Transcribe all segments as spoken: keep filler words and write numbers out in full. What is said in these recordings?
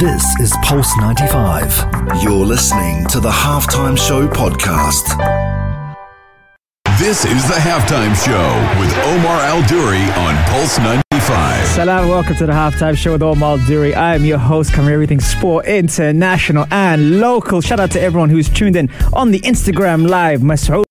This is Pulse ninety-five. You're listening to the Halftime Show podcast. This is the Halftime Show with Omar Al Duri on Pulse ninety-five. Salam, welcome to the Halftime Show with Omar Al Duri. I am your host, covering everything sport, international and local. Shout out to everyone who's tuned in on the Instagram Live. Masood,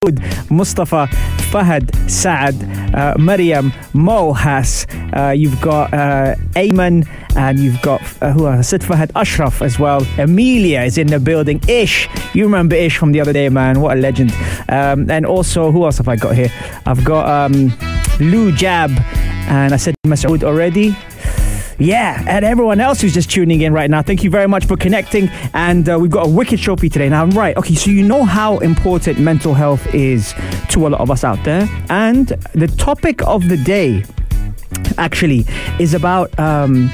Mustafa, Fahad, Saad, uh, Mariam, Mohas, uh, you've got uh, Ayman, and you've got uh, who else? Sid Fahad, Ashraf as well. Amelia is in the building. Ish, you remember Ish from the other day, man. What a legend. Um, and also, who else have I got here? I've got um, Lou Jab, and I said Masood already. Yeah, and everyone else who's just tuning in right now, thank you very much for connecting. And uh, we've got a wicked show for you today. Now, right, okay, so you know how important mental health is to a lot of us out there. And the topic of the day, actually, is about um,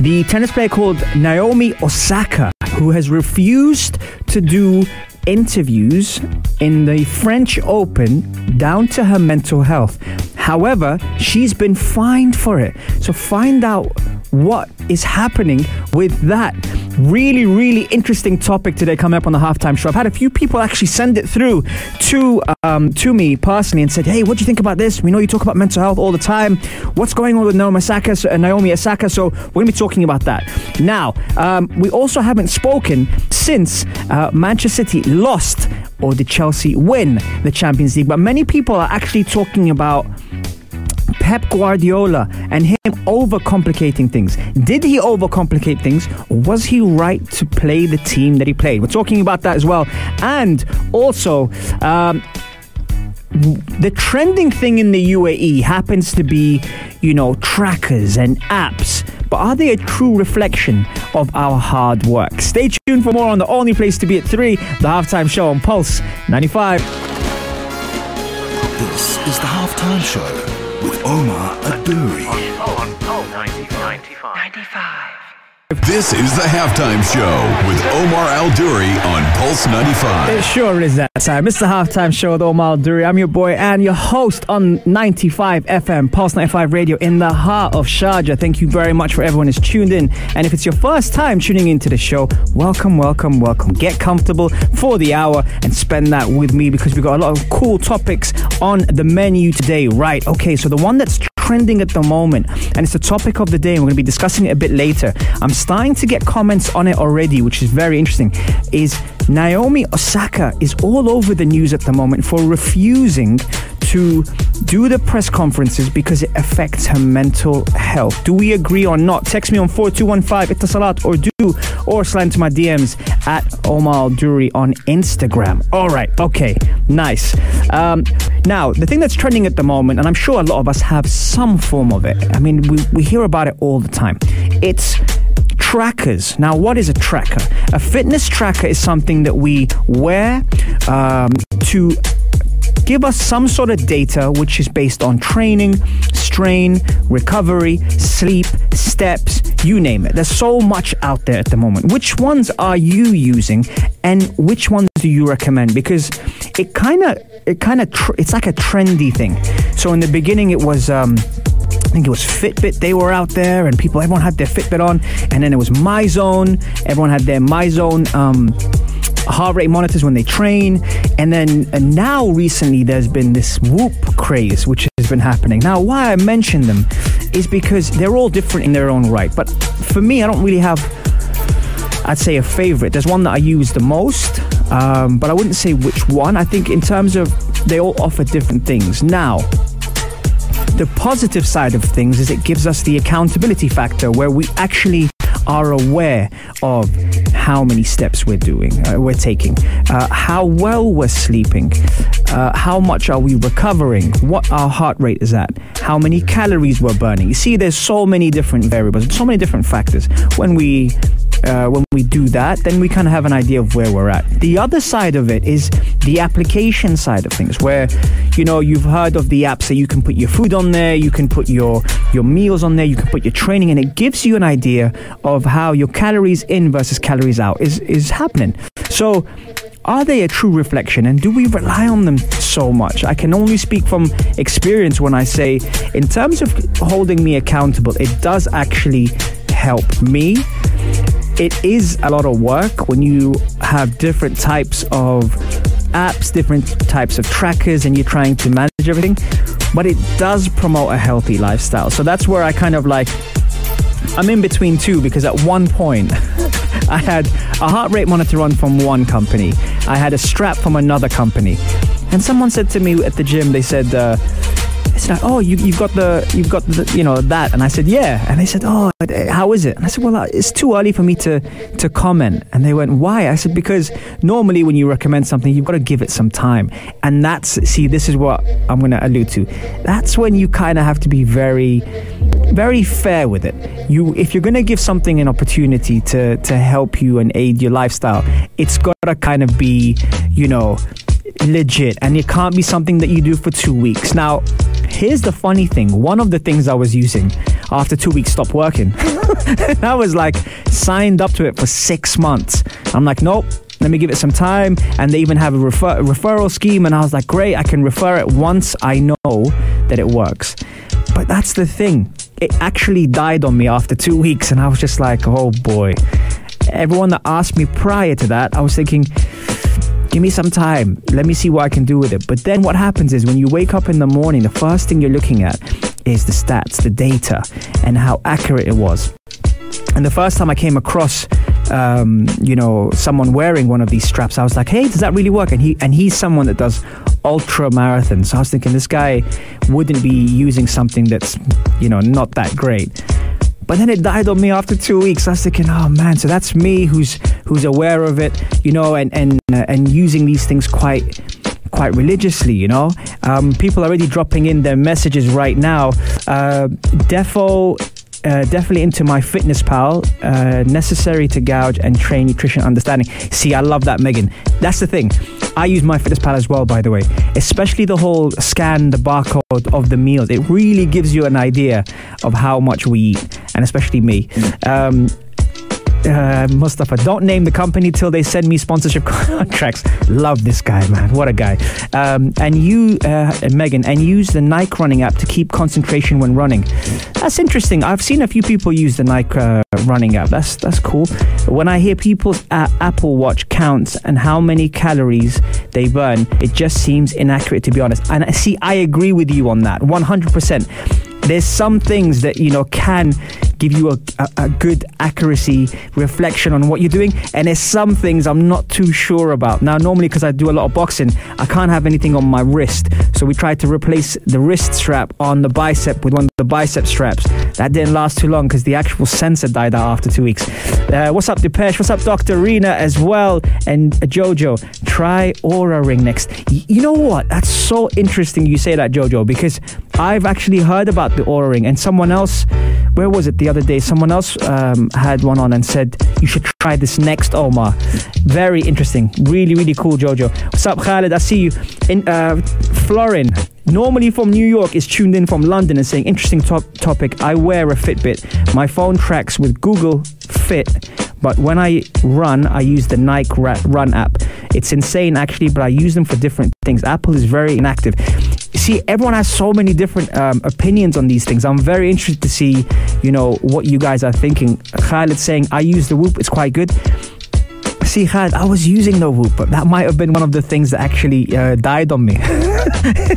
the tennis player called Naomi Osaka, who has refused to do interviews in the French Open down to her mental health. However, she's been fined for it. So find out what is happening with that. Really, really interesting topic today coming up on the Halftime Show. I've had a few people actually send it through to um, to me personally and said, hey, what do you think about this? We know you talk about mental health all the time. What's going on with Naomi Osaka? So, uh, Naomi Osaka? So we're going to be talking about that. Now, um, we also haven't spoken since uh, Manchester City lost, or did Chelsea win the Champions League? But many people are actually talking about Pep Guardiola and him overcomplicating things. Did he overcomplicate things, or was he right to play the team that he played? We're talking about that as well. And also, um, the trending thing in the U A E happens to be, you know, trackers and apps. But are they a true reflection of our hard work? Stay tuned for more on the only place to be at three, the Halftime Show on Pulse ninety-five. This is the Halftime Show with Omar Al Duri on Pulse ninety-five. This is the Halftime Show with Omar Al Duri on Pulse ninety-five. It sure is that time. It's the Halftime Show with Omar Al Duri. I'm your boy and your host on ninety-five F M, Pulse ninety-five Radio in the heart of Sharjah. Thank you very much for everyone who's tuned in. And if it's your first time tuning into the show, welcome, welcome, welcome. Get comfortable for the hour and spend that with me, because we've got a lot of cool topics on the menu today. Right, okay, so the one that's trending at the moment, and it's the topic of the day, and we're going to be discussing it a bit later. I'm starting to get comments on it already, which is very interesting, is Naomi Osaka is all over the news at the moment for refusing to do the press conferences because it affects her mental health. Do we agree or not? Text me on four two one five Etisalat, or do or slide to my D Ms at Omar Al Duri on Instagram. Alright, okay, nice. Um, now, the thing that's trending at the moment, and I'm sure a lot of us have some form of it, I mean, we, we hear about it all the time, it's trackers. Now, what is a tracker? A fitness tracker is something that we wear um, to give us some sort of data which is based on training, strain, recovery, sleep, steps, you name it. There's so much out there at the moment. Which ones are you using, and which ones do you recommend? Because it kind of, it kind of, tr- it's like a trendy thing. So in the beginning, it was, um, I think it was Fitbit. They were out there, and people, everyone had their Fitbit on, and then it was MyZone. Everyone had their MyZone Um, heart rate monitors when they train. And then and now recently there's been this Whoop craze which has been happening. Now, why I mention them is because they're all different in their own right, but for me, I don't really have, I'd say, a favorite. There's one that I use the most, um, but I wouldn't say which one. I think in terms of they all offer different things. Now, the positive side of things is it gives us the accountability factor where we actually are aware of how many steps we're doing, uh, we're taking, uh, how well we're sleeping, uh, how much are we recovering, what our heart rate is at, how many calories we're burning. You see, there's so many different variables, so many different factors. When we uh, when we do that, then we kind of have an idea of where we're at. The other side of it is the application side of things, where, you know, you've heard of the apps that you can put your food on there, you can put your your meals on there, you can put your training, and it gives you an idea of how your calories in versus calories out is is happening. So are they a true reflection, and do we rely on them so much? I can only speak from experience when I say, in terms of holding me accountable, it does actually help me. it is a lot of work when you have different types of apps, different types of trackers, and you're trying to manage everything, but it does promote a healthy lifestyle. So that's where I kind of like, I'm in between two, because at one point I had a heart rate monitor on from one company. I had a strap from another company. And someone said to me at the gym, they said, uh, it's like, oh, you, you've got the, you've got the, you know, that. And I said, yeah. And they said, oh, how is it? And I said, well, it's too early for me to, to comment. And they went, why? I said, because normally when you recommend something, you've got to give it some time. And that's, see, this is what I'm going to allude to. That's when you kind of have to be very, very fair with it. You, if you're going to give something an opportunity to, to help you and aid your lifestyle, it's got to kind of be, you know, legit, and it can't be something that you do for two weeks. Now, here's the funny thing. One of the things I was using after two weeks stopped working. I was like signed up to it for six months. I'm like, nope, let me give it some time. And they even have a refer- referral scheme. And I was like, great, I can refer it once I know that it works. But that's the thing. It actually died on me after two weeks. And I was just like, oh boy. Everyone that asked me prior to that, I was thinking, give me some time. Let me see what I can do with it. But then what happens is when you wake up in the morning, the first thing you're looking at is the stats, the data, and how accurate it was. And the first time I came across, um, you know, someone wearing one of these straps, I was like, hey, does that really work? And he and he's someone that does ultra marathons. So I was thinking this guy wouldn't be using something that's, you know, not that great. But then it died on me after two weeks. I was thinking, oh man, so that's me who's who's aware of it, you know, and and, uh, and using these things quite quite religiously, you know. Um, people are already dropping in their messages right now. Uh, defo, uh, definitely into MyFitnessPal, uh, necessary to gauge and train nutrition understanding. See, I love that, Megan. That's the thing. I use MyFitnessPal as well, by the way, especially the whole scan the barcode of the meals. It really gives you an idea of how much we eat, and especially me. Um, uh, Mustafa, don't name the company till they send me sponsorship contracts. Love this guy, man. What a guy. Um, and you, uh, and Megan, and use the Nike running app to keep concentration when running. That's interesting. I've seen a few people use the Nike uh, running app. That's that's cool. When I hear people's uh, Apple Watch counts and how many calories they burn, it just seems inaccurate, to be honest. And see, I agree with you on that, one hundred percent. There's some things that, you know, can give you a, a, a good accuracy reflection on what you're doing. And there's some things I'm not too sure about. Now, normally, because I do a lot of boxing, I can't have anything on my wrist. So we tried to replace the wrist strap on the bicep with one of the bicep straps. That didn't last too long because the actual sensor died out after two weeks. Uh, what's up, Depeche? What's up, Doctor Rina as well? And Jojo, try Aura Ring next. Y- you know what? That's so interesting you say that, Jojo, because I've actually heard about the Aura Ring, and someone else, where was it the other day, someone else um, had one on and said you should try this next, Omar. Very interesting, really really cool, Jojo. What's up, Khaled? I see you in uh, Florin, normally from New York, is tuned in from London and saying interesting top- topic. I wear a Fitbit. My phone tracks with Google Fit, but when I run, I use the Nike Run app. It's insane actually, but I use them for different things. Apple is very inactive. See, everyone has so many different um, opinions on these things. I'm very interested to see, you know, what you guys are thinking. Khaled saying, I use the Whoop, it's quite good. See, Khaled, I was using the Whoop, but that might have been one of the things that actually uh, died on me.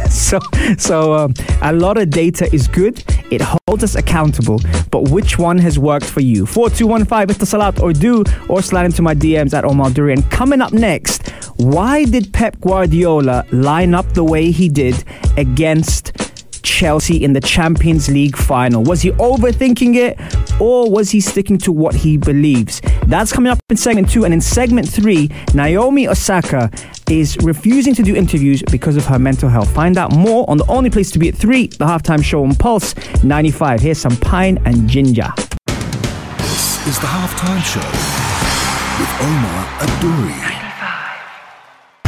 so so um, a lot of data is good. It holds us accountable, but which one has worked for you? four two one five, Etisalat or do, or slide into my D Ms at Omar Duri. And coming up next, why did Pep Guardiola line up the way he did against Chelsea in the Champions League final? Was he overthinking it, or was he sticking to what he believes? That's coming up in segment two. And in segment three, Naomi Osaka is refusing to do interviews because of her mental health. Find out more on the only place to be at three, the halftime show on Pulse ninety-five. Here's some Pine and Ginger. This is the halftime show with Omar Al Duri.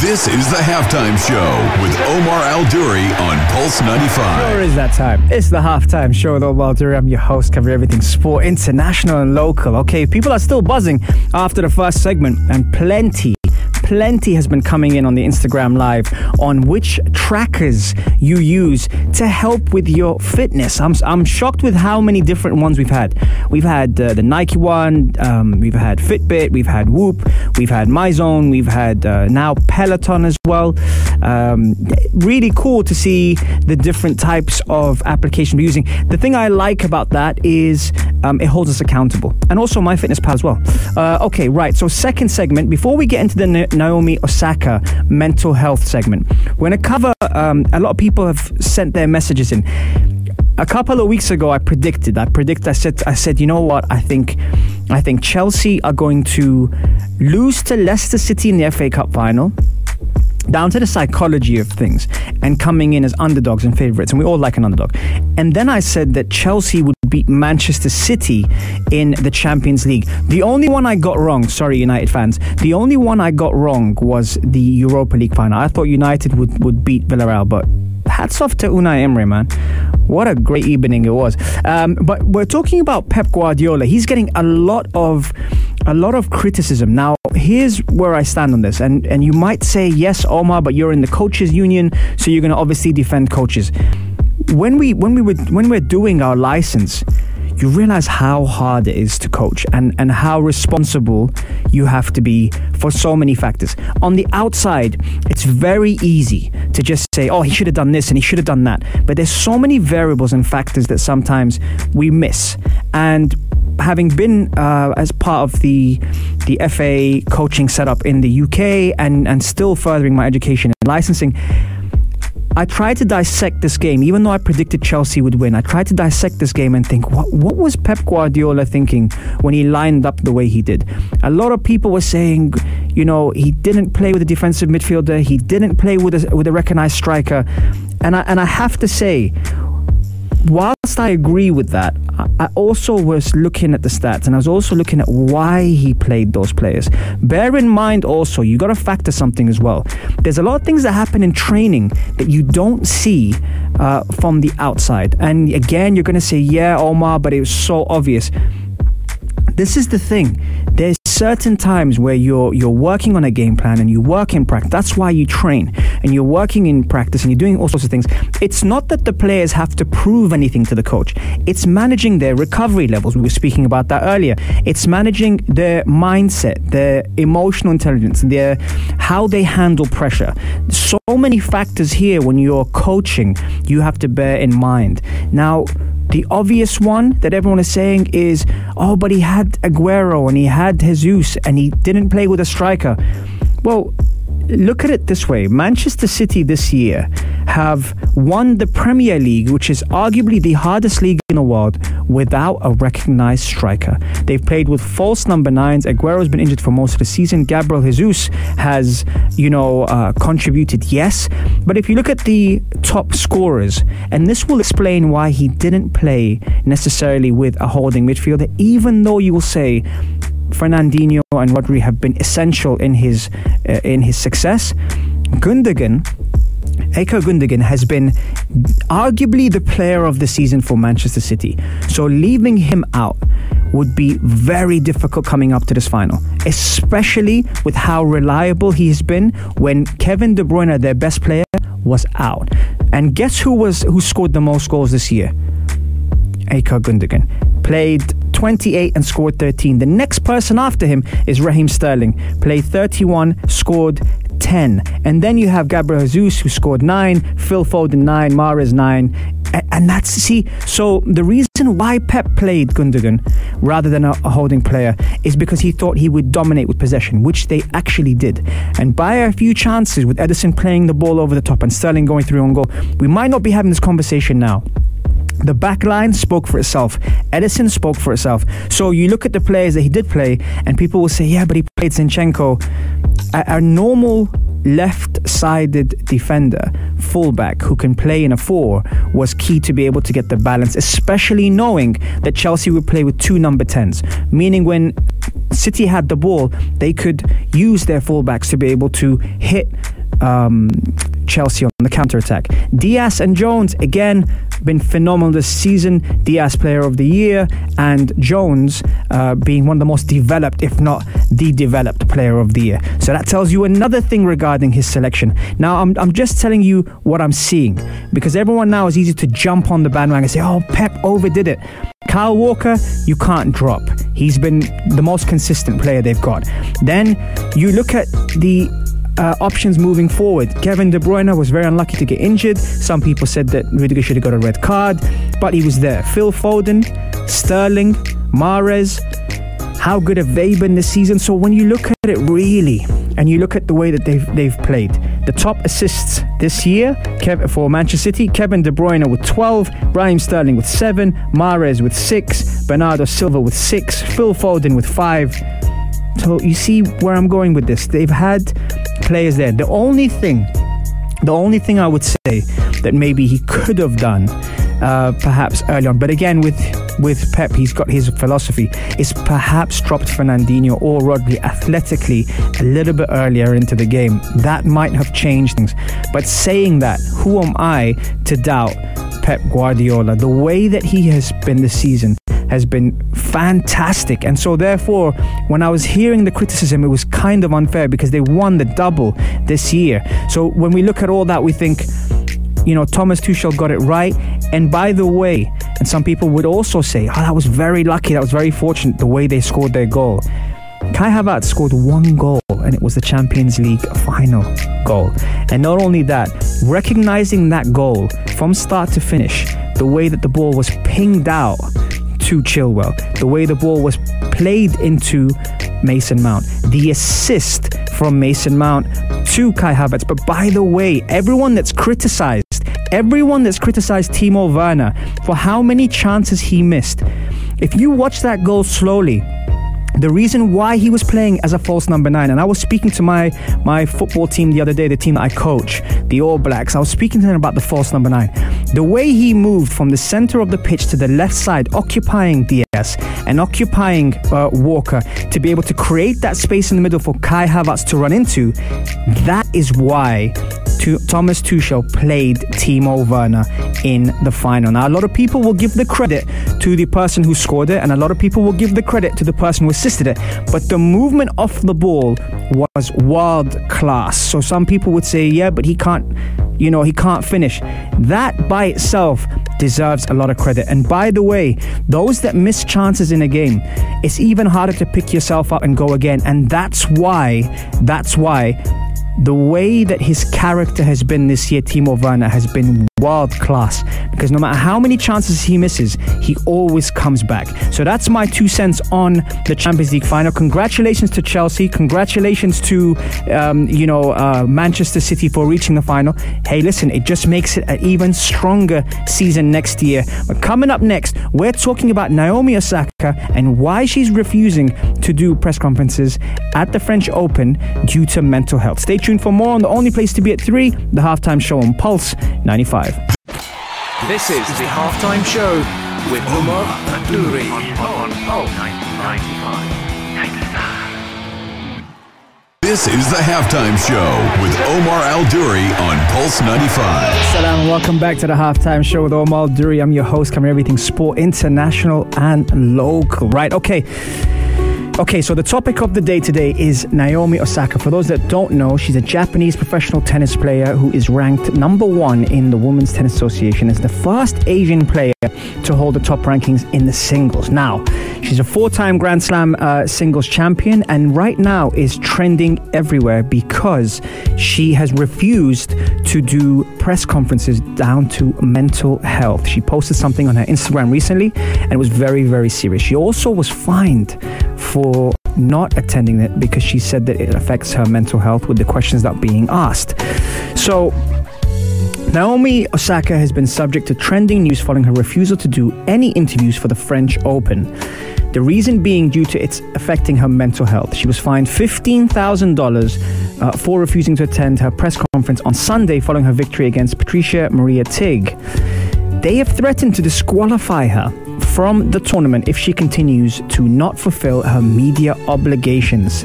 This is the halftime show with Omar Al Duri on Pulse ninety-five. Sure is that time. It's the halftime show with Omar Al Duri. I'm your host, covering everything sport, international and local. Okay, people are still buzzing after the first segment, and plenty. plenty has been coming in on the Instagram Live on which trackers you use to help with your fitness. I'm, I'm shocked with how many different ones we've had. We've had uh, the Nike one, um, we've had Fitbit, we've had Whoop, we've had MyZone, we've had uh, now Peloton as well. Um, really cool to see the different types of application we're using. The thing I like about that is um, it holds us accountable. And also MyFitnessPal as well. Uh, okay, right. So second segment, before we get into the Na- Naomi Osaka mental health segment, we're going to cover, um, a lot of people have sent their messages in. A couple of weeks ago, I predicted, I predict, I said, I said, you know what, I think, I think Chelsea are going to lose to Leicester City in the F A Cup final, down to the psychology of things and coming in as underdogs and favourites, and we all like an underdog. And then I said that Chelsea would beat Manchester City in the Champions League. The only one I got wrong, sorry United fans, the only one I got wrong was the Europa League final. I thought United would, would beat Villarreal, but hats off to Unai Emery, man. What a great evening it was. Um, but we're talking about Pep Guardiola. He's getting a lot of a lot of criticism. Now, here's where I stand on this. And, and you might say, yes, Omar, but you're in the coaches union, so you're going to obviously defend coaches. When, we, when, we were, when we're doing our license, you realize how hard it is to coach and, and how responsible you have to be for so many factors. On the outside, it's very easy to just say, oh, he should have done this and he should have done that. But there's so many variables and factors that sometimes we miss. And having been uh, as part of the the F A coaching setup in the U K and, and still furthering my education and licensing, I tried to dissect this game. Even though I predicted Chelsea would win, I tried to dissect this game and think, what, what was Pep Guardiola thinking when he lined up the way he did? A lot of people were saying, you know, he didn't play with a defensive midfielder, he didn't play with a, with a recognised striker. And I, and I have to say, whilst I agree with that, I also was looking at the stats and I was also looking at why he played those players. Bear in mind also, you got to factor something as well. There's a lot of things that happen in training that you don't see uh, from the outside. And again, you're going to say, yeah, Omar, but it was so obvious. This is the thing. There's certain times where you're you're working on a game plan and you work in practice. That's why you train and you're working in practice and you're doing all sorts of things. It's not that the players have to prove anything to the coach. It's managing their recovery levels. We were speaking about that earlier. It's managing their mindset, their emotional intelligence, their how they handle pressure. So many factors here when you're coaching you have to bear in mind. Now, the obvious one that everyone is saying is, oh, but he had Aguero and he had Jesus and he didn't play with a striker. Well, look at it this way. Manchester City this year have won the Premier League, which is arguably the hardest league in the world, without a recognised striker. They've played with false number nines. Aguero's been injured for most of the season. Gabriel Jesus has, you know, uh, contributed, yes. But if you look at the top scorers, and this will explain why he didn't play necessarily with a holding midfielder, even though you will say Fernandinho and Rodri have been essential in his uh, in his success. Gundogan, İlkay Gundogan has been arguably the player of the season for Manchester City. So leaving him out would be very difficult coming up to this final, especially with how reliable he has been when Kevin De Bruyne, their best player, was out. And guess who was who scored the most goals this year? İlkay Gundogan. Played twenty-eight and scored thirteen. The next person after him is Raheem Sterling. Played thirty-one, scored ten. And then you have Gabriel Jesus, who scored nine, Phil Foden nine, Mahrez nine. And that's, see, so the reason why Pep played Gundogan rather than a, a holding player is because he thought he would dominate with possession, which they actually did. And by a few chances, with Edison playing the ball over the top and Sterling going through on goal, we might not be having this conversation now. The back line spoke for itself. Edison spoke for itself. So you look at the players that he did play, and people will say, yeah, but he played Zinchenko. A, a normal left-sided defender, fullback, who can play in a four, was key to be able to get the balance, especially knowing that Chelsea would play with two number tens, meaning when City had the ball, they could use their fullbacks to be able to hit Um, Chelsea on the counter-attack. Diaz and Jones, again, been phenomenal this season. Diaz player of the year, and Jones uh, being one of the most developed, if not the developed player of the year. So that tells you another thing regarding his selection. Now, I'm, I'm just telling you what I'm seeing, because everyone now is easy to jump on the bandwagon and say, oh, Pep overdid it. Kyle Walker, you can't drop. He's been the most consistent player they've got. Then you look at the Uh, options moving forward. Kevin De Bruyne was very unlucky to get injured. Some people said that Rudiger should have got a red card, but he was there. Phil Foden, Sterling, Mahrez, how good have they been this season? So when you look at it really, and you look at the way that they've they've played, the top assists this year Kev, for Manchester City, Kevin De Bruyne with twelve, Raheem Sterling with seven, Mahrez with six, Bernardo Silva with six, Phil Foden with five. So you see where I'm going with this. They've had players there. The only thing, the only thing I would say that maybe he could have done, uh, perhaps early on, but again with with Pep, he's got his philosophy, is perhaps dropped Fernandinho or Rodri athletically a little bit earlier into the game. That might have changed things. But saying that, who am I to doubt Pep Guardiola? The way that he has been this season has been fantastic, and so therefore when I was hearing the criticism, it was kind of unfair because they won the double this year. So when we look at all that, we think, you know, Thomas Tuchel got it right. And by the way, and some people would also say, oh, that was very lucky, that was very fortunate the way they scored their goal. Kai Havertz scored one goal and it was the Champions League final goal. And not only that, recognising that goal from start to finish, the way that the ball was pinged out to Chilwell, the way the ball was played into Mason Mount, the assist from Mason Mount to Kai Havertz. But by the way, everyone that's criticised, everyone that's criticised Timo Werner for how many chances he missed, if you watch that goal slowly, the reason why he was playing as a false number nine, and I was speaking to my, my football team the other day, the team that I coach, the All Blacks, I was speaking to them about the false number nine. The way he moved from the center of the pitch to the left side, occupying Diaz and occupying uh, Walker to be able to create that space in the middle for Kai Havertz to run into, that is why to Thomas Tuchel played Timo Werner in the final. Now, a lot of people will give the credit to the person who scored it, and a lot of people will give the credit to the person who assisted it, but the movement off the ball was world class. So some people would say, yeah, but he can't, you know, he can't finish. That by itself deserves a lot of credit. And by the way, those that miss chances in a game, it's even harder to pick yourself up and go again. And that's why, that's why the way that his character has been this year, Timo Werner, has been world class, because no matter how many chances he misses, he always comes back. So that's my two cents on the Champions League final. Congratulations to Chelsea. Congratulations to um, you know uh, Manchester City for reaching the final. Hey, listen, it just makes it an even stronger season next year. But coming up next, we're talking about Naomi Osaka and why she's refusing to do press conferences at the French Open due to mental health. Stay tuned. For more on the only place to be at three, the Halftime Show on Pulse ninety-five. This is the Halftime Show with Omar Al Duri on Pulse ninety-five. This is the Halftime Show with Omar Al Duri on Pulse ninety-five. Salam, welcome back to the Halftime Show with Omar Al Duri. I'm your host, covering everything sport, international and local. Right, okay. Okay, so the topic of the day today is Naomi Osaka. For those that don't know, she's a Japanese professional tennis player who is ranked number one in the Women's Tennis Association as the first Asian player to hold the top rankings in the singles. Now, she's a four-time Grand Slam uh, singles champion, and right now is trending everywhere because she has refused to do press conferences down to mental health. She posted something on her Instagram recently and it was very, very serious. She also was fined for for not attending it because she said that it affects her mental health with the questions that are being asked. So Naomi Osaka has been subject to trending news following her refusal to do any interviews for the French Open. The reason being due to its affecting her mental health. She was fined fifteen thousand dollars uh, for refusing to attend her press conference on Sunday following her victory against Patricia Maria Tig. They have threatened to disqualify her from the tournament if she continues to not fulfill her media obligations.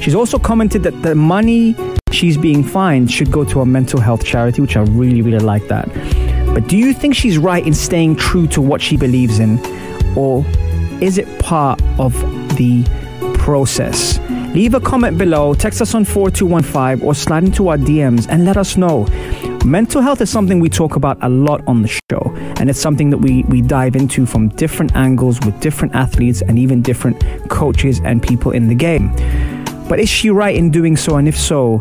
She's also commented that the money she's being fined should go to a mental health charity, which I really, really like that. But do you think she's right in staying true to what she believes in? Or is it part of the process? Leave a comment below, text us on four two one five or slide into our D Ms and let us know. Mental health is something we talk about a lot on the show, and it's something that we, we dive into from different angles with different athletes and even different coaches and people in the game. But is she right in doing so? And if so,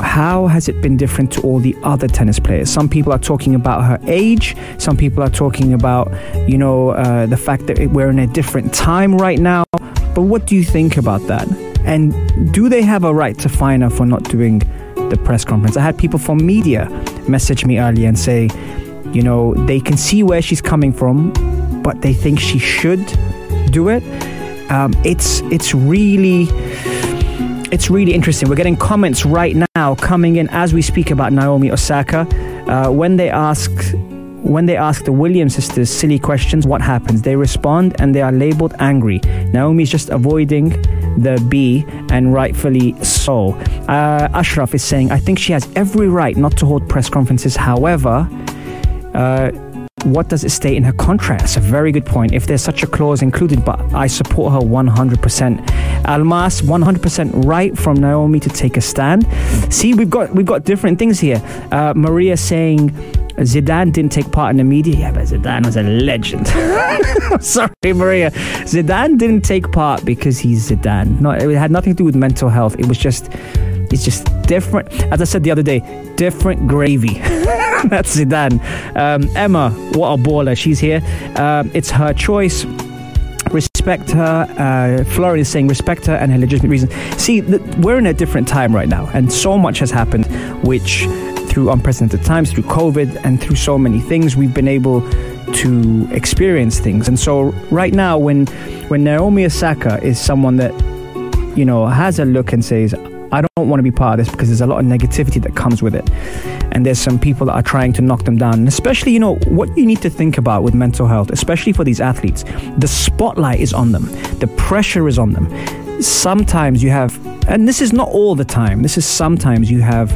how has it been different to all the other tennis players? Some people are talking about her age. Some people are talking about, you know, uh, the fact that we're in a different time right now. But what do you think about that? And do they have a right to fine her for not doing the press conference? I had people from media message me earlier and say, you know, they can see where she's coming from, but they think she should do it. Um, it's it's really... It's really interesting. We're getting comments right now coming in as we speak about Naomi Osaka. Uh, when they ask, when they ask the Williams sisters silly questions, what happens? They respond and they are labeled angry. Naomi's just avoiding the B, and rightfully so. Uh, Ashraf is saying, I think she has every right not to hold press conferences. However, uh, what does it state in her contract? That's a very good point. If there's such a clause included, but I support her one hundred percent. Almas, one hundred percent right from Naomi to take a stand. See, we've got we've got different things here. Uh, Maria saying Zidane didn't take part in the media. Yeah, but Zidane was a legend. Sorry, Maria. Zidane didn't take part because he's Zidane. No, it had nothing to do with mental health. It was just, it's just different. As I said the other day, different gravy. That's Zidane. Um, Emma, what a baller. She's here. Um, it's her choice. Respect her. Uh, Florian is saying respect her and her legitimate reasons. See, th- we're in a different time right now, and so much has happened, which through unprecedented times, through COVID and through so many things, we've been able to experience things. And so right now, when when Naomi Osaka is someone that, you know, has a look and says, I don't want to be part of this because there's a lot of negativity that comes with it. And there's some people that are trying to knock them down. And especially, you know, what you need to think about with mental health, especially for these athletes, the spotlight is on them. The pressure is on them. Sometimes you have, and this is not all the time, this is sometimes you have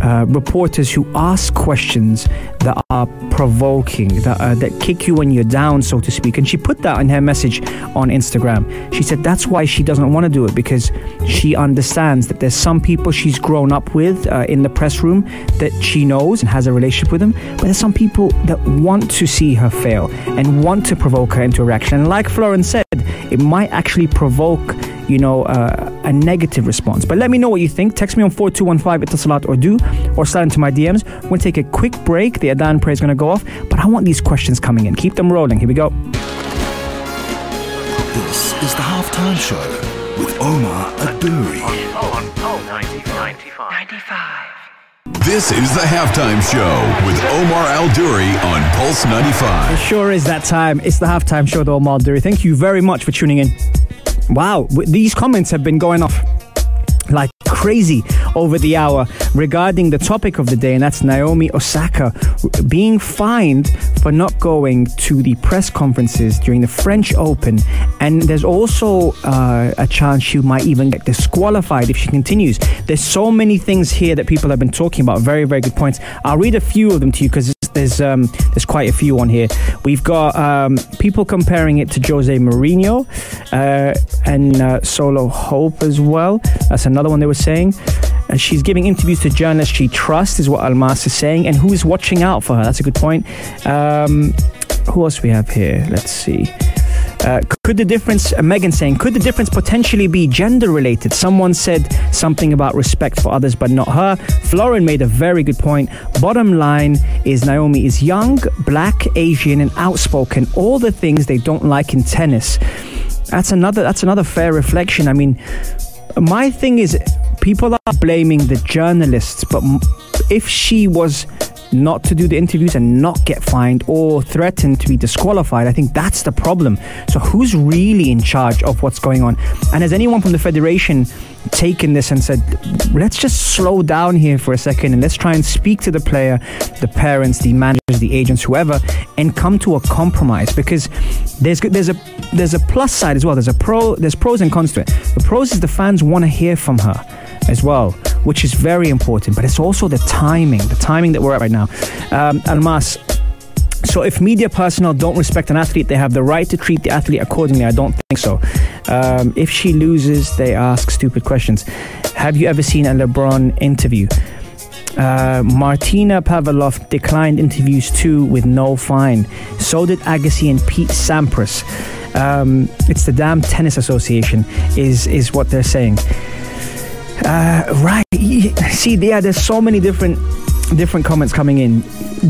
uh, reporters who ask questions that are provoking, that, uh, that kick you when you're down, so to speak. And she put that in her message on Instagram. She said that's why she doesn't want to do it, because she understands that there's some people she's grown up with uh, in the press room that she knows and has a relationship with them, but there's some people that want to see her fail and want to provoke her into a reaction. And like Florence said, it might actually provoke, you know, uh, a negative response. But let me know what you think. Text me on four two one five Etisalat or do, or slide into my D Ms. We're going to take a quick break. The Adhan prayer is going to go off, but I want these questions coming in. Keep them rolling. Here we go. This is the Halftime Show with Omar Al Duri. ninety-five This is the Halftime Show with Omar Al Duri on Pulse ninety-five. It sure is that time. It's the Halftime Show with Omar Al Duri. Thank you very much for tuning in. Wow, these comments have been going off like crazy over the hour regarding the topic of the day, and that's Naomi Osaka being fined for not going to the press conferences during the French Open, and there's also uh, a chance she might even get disqualified if she continues. There's so many things here that people have been talking about. Very, very good points. I'll read a few of them to you because there's um, there's quite a few on here. We've got um, people comparing it to Jose Mourinho uh, and uh, Solo Hope as well. That's another one they were saying. Uh, she's giving interviews to journalists she trusts, is what Almas is saying, and who is watching out for her? That's a good point. Um, who else we have here? Let's see. Uh, could the difference, uh, Megan saying, could the difference potentially be gender related? Someone said something about respect for others, but not her. Florin made a very good point. Bottom line is Naomi is young, black, Asian, and outspoken. All the things they don't like in tennis. That's another, that's another fair reflection. I mean, my thing is, people are blaming the journalists, but if she was not to do the interviews and not get fined or threatened to be disqualified, I think that's the problem. So who's really in charge of what's going on? And has anyone from the federation taken this and said, let's just slow down here for a second and let's try and speak to the player, the parents, the managers, the agents, whoever, and come to a compromise? Because there's there's a there's a plus side as well. There's a pro, there's pros and cons to it. The pros is the fans want to hear from her as well. which is very important, but it's also the timing, the timing that we're at right now. Um, Almas, so if media personnel don't respect an athlete, they have the right to treat the athlete accordingly. I don't think so. Um, if she loses, they ask stupid questions. Have you ever seen a LeBron interview? Uh, Martina Pavlov declined interviews too with no fine. So did Agassi and Pete Sampras. Um, it's the damn tennis association is, is what they're saying. Uh, right. See, yeah, there's so many different different comments coming in.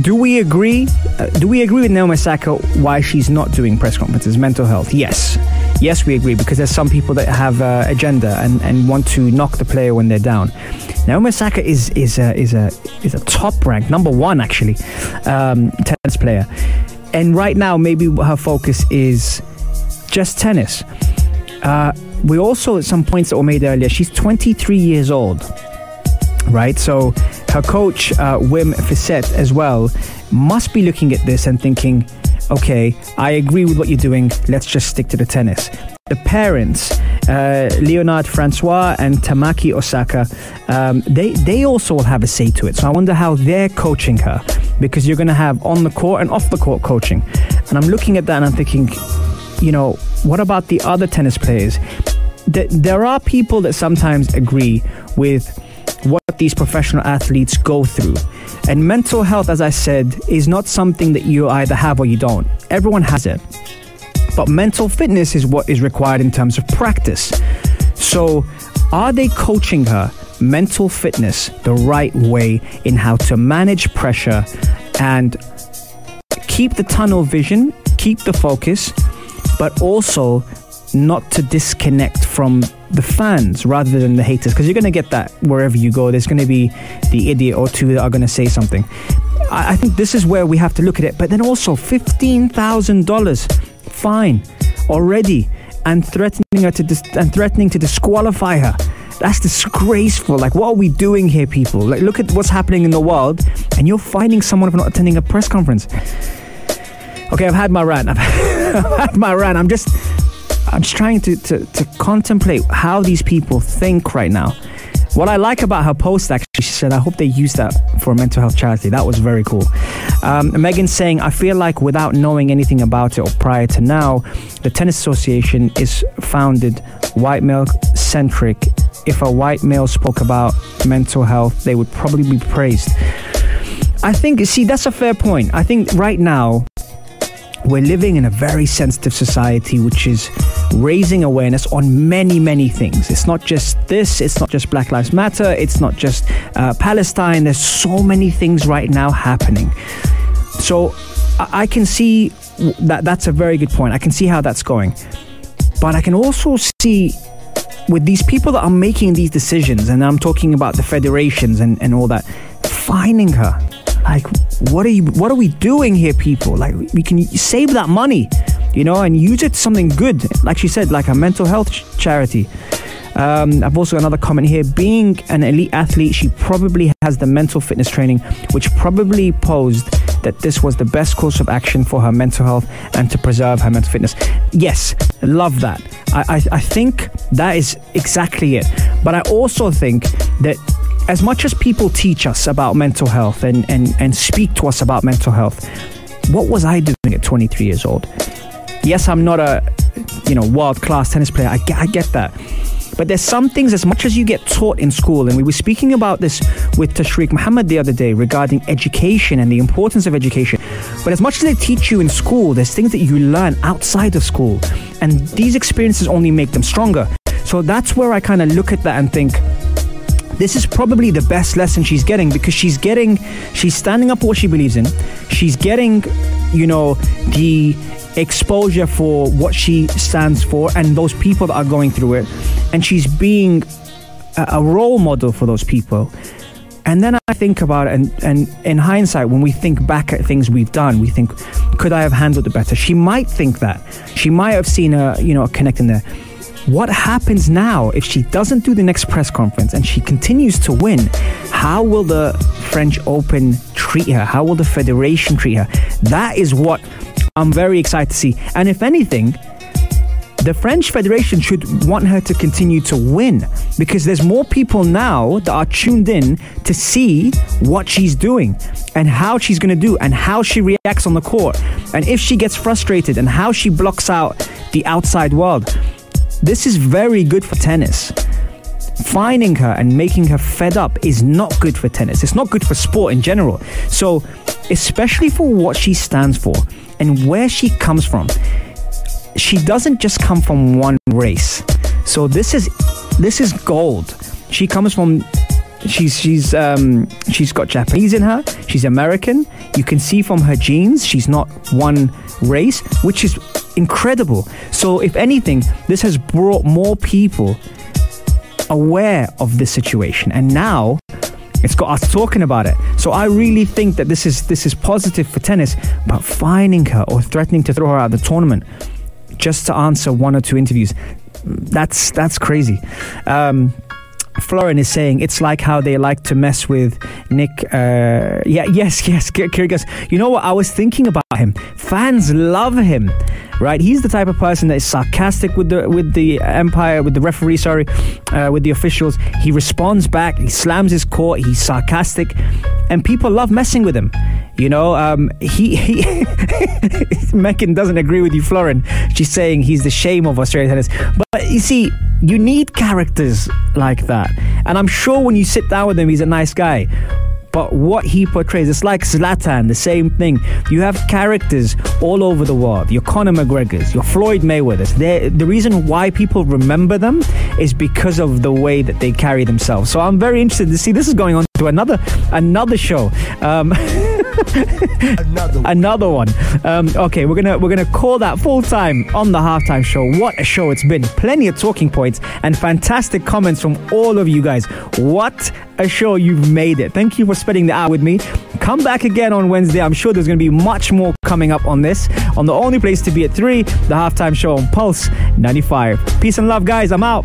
Do we agree? Uh, do we agree with Naomi Osaka why she's not doing press conferences? Mental health. Yes. Yes, we agree, because there's some people that have uh, agenda and, and want to knock the player when they're down. Naomi Osaka is is a is a is a top ranked, number one actually, um, tennis player, and right now maybe her focus is just tennis. Uh, we also, at some points that were made earlier, she's twenty-three years old, right? So her coach, uh, Wim Fissette, as well, must be looking at this and thinking, okay, I agree with what you're doing, let's just stick to the tennis. The parents, uh, Leonard Francois and Tamaki Osaka, um, they, they also will have a say to it. So I wonder how they're coaching her, because you're going to have on the court and off the court coaching. And I'm looking at that and I'm thinking, you know, what about the other tennis players? Th- there are people that sometimes agree with what these professional athletes go through. And mental health, as I said, is not something that you either have or you don't. Everyone has it. But mental fitness is what is required in terms of practice. So are they coaching her mental fitness the right way in how to manage pressure and keep the tunnel vision, keep the focus, but also not to disconnect from the fans rather than the haters, because you're going to get that wherever you go. There's going to be the idiot or two that are going to say something. I, I think this is where we have to look at it. But then also fifteen thousand dollars fine already, and threatening her to dis- and threatening to disqualify her. That's disgraceful. Like, what are we doing here, people? Like, look at what's happening in the world, and you're fining someone for not attending a press conference. Okay, I've had my rant. I've had my rant. I'm just... I'm just trying to, to, to contemplate how these people think right now. What I like about her post, actually, she said, I hope they use that for a mental health charity. That was very cool. Um, Megan's saying, I feel like without knowing anything about it or prior to now, the tennis association is founded white male centric. If a white male spoke about mental health, they would probably be praised. I think, see, that's a fair point. I think right now, we're living in a very sensitive society, which is raising awareness on many, many things. It's not just this. It's not just Black Lives Matter. It's not just uh, Palestine. There's so many things right now happening. So I, I can see that that's a very good point. I can see how that's going. But I can also see with these people that are making these decisions, and I'm talking about the federations and, and all that, fining her. Like, what are you? What are we doing here, people? Like, we can save that money, you know, and use it to something good. Like she said, like a mental health ch- charity. Um, I've also got another comment here. Being an elite athlete, she probably has the mental fitness training, which probably posed that this was the best course of action for her mental health and to preserve her mental fitness. Yes, love that. I, I, I think that is exactly it. But I also think that as much as people teach us about mental health and, and, and speak to us about mental health, what was I doing at twenty-three years old? Yes, I'm not a, you know, world-class tennis player. I get, I get that. But there's some things, as much as you get taught in school, and we were speaking about this with Tashreeq Muhammad the other day regarding education and the importance of education. But as much as they teach you in school, there's things that you learn outside of school. And these experiences only make them stronger. So that's where I kind of look at that and think, this is probably the best lesson she's getting, because she's getting, she's standing up for what she believes in. She's getting, you know, the exposure for what she stands for and those people that are going through it. And she's being a, a role model for those people. And then I think about it, and, and in hindsight, when we think back at things we've done, we think, could I have handled it better? She might think that. She might have seen a, you know, a connect in there. What happens now if she doesn't do the next press conference and she continues to win? How will the French Open treat her? How will the federation treat her? That is what I'm very excited to see. And if anything, the French Federation should want her to continue to win, because there's more people now that are tuned in to see what she's doing and how she's going to do and how she reacts on the court and if she gets frustrated and how she blocks out the outside world. This is very good for tennis. Fining her and making her fed up is not good for tennis. It's not good for sport in general. So, especially for what she stands for and where she comes from. She doesn't just come from one race. So this is this is gold. She comes from she's she's um, she's got Japanese in her. She's American. You can see from her genes she's not one race, which is incredible. So if anything, this has brought more people aware of this situation, and now it's got us talking about it. So I really think that this is this is positive for tennis. But fining her or threatening to throw her out of the tournament just to answer one or two interviews, that's that's crazy. um Florin is saying it's like how they like to mess with Nick. Uh, yeah, yes, yes, Kyrgios. You know what? I was thinking about him. Fans love him, right? He's the type of person that is sarcastic with the with the umpire, with the referee, sorry, uh, with the officials. He responds back. He slams his court. He's sarcastic, and people love messing with him. You know, um, he, he Megan doesn't agree with you, Florin. She's saying he's the shame of Australian tennis. But you see, you need characters like that. And I'm sure when you sit down with him, he's a nice guy. But what he portrays, it's like Zlatan, the same thing. You have characters all over the world. Your Conor McGregors, your Floyd Mayweathers. They're, the reason why people remember them is because of the way that they carry themselves. So I'm very interested to see. This is going on to another another show. Um, another one. Another one. Um, okay, we're gonna we're gonna call that full time on the Halftime Show. What a show it's been! Plenty of talking points and fantastic comments from all of you guys. What a show you've made it! Thank you for spending the hour with me. Come back again on Wednesday. I'm sure there's gonna be much more coming up on this. On the only place to be at three, the Halftime Show on Pulse ninety-five. Peace and love, guys. I'm out.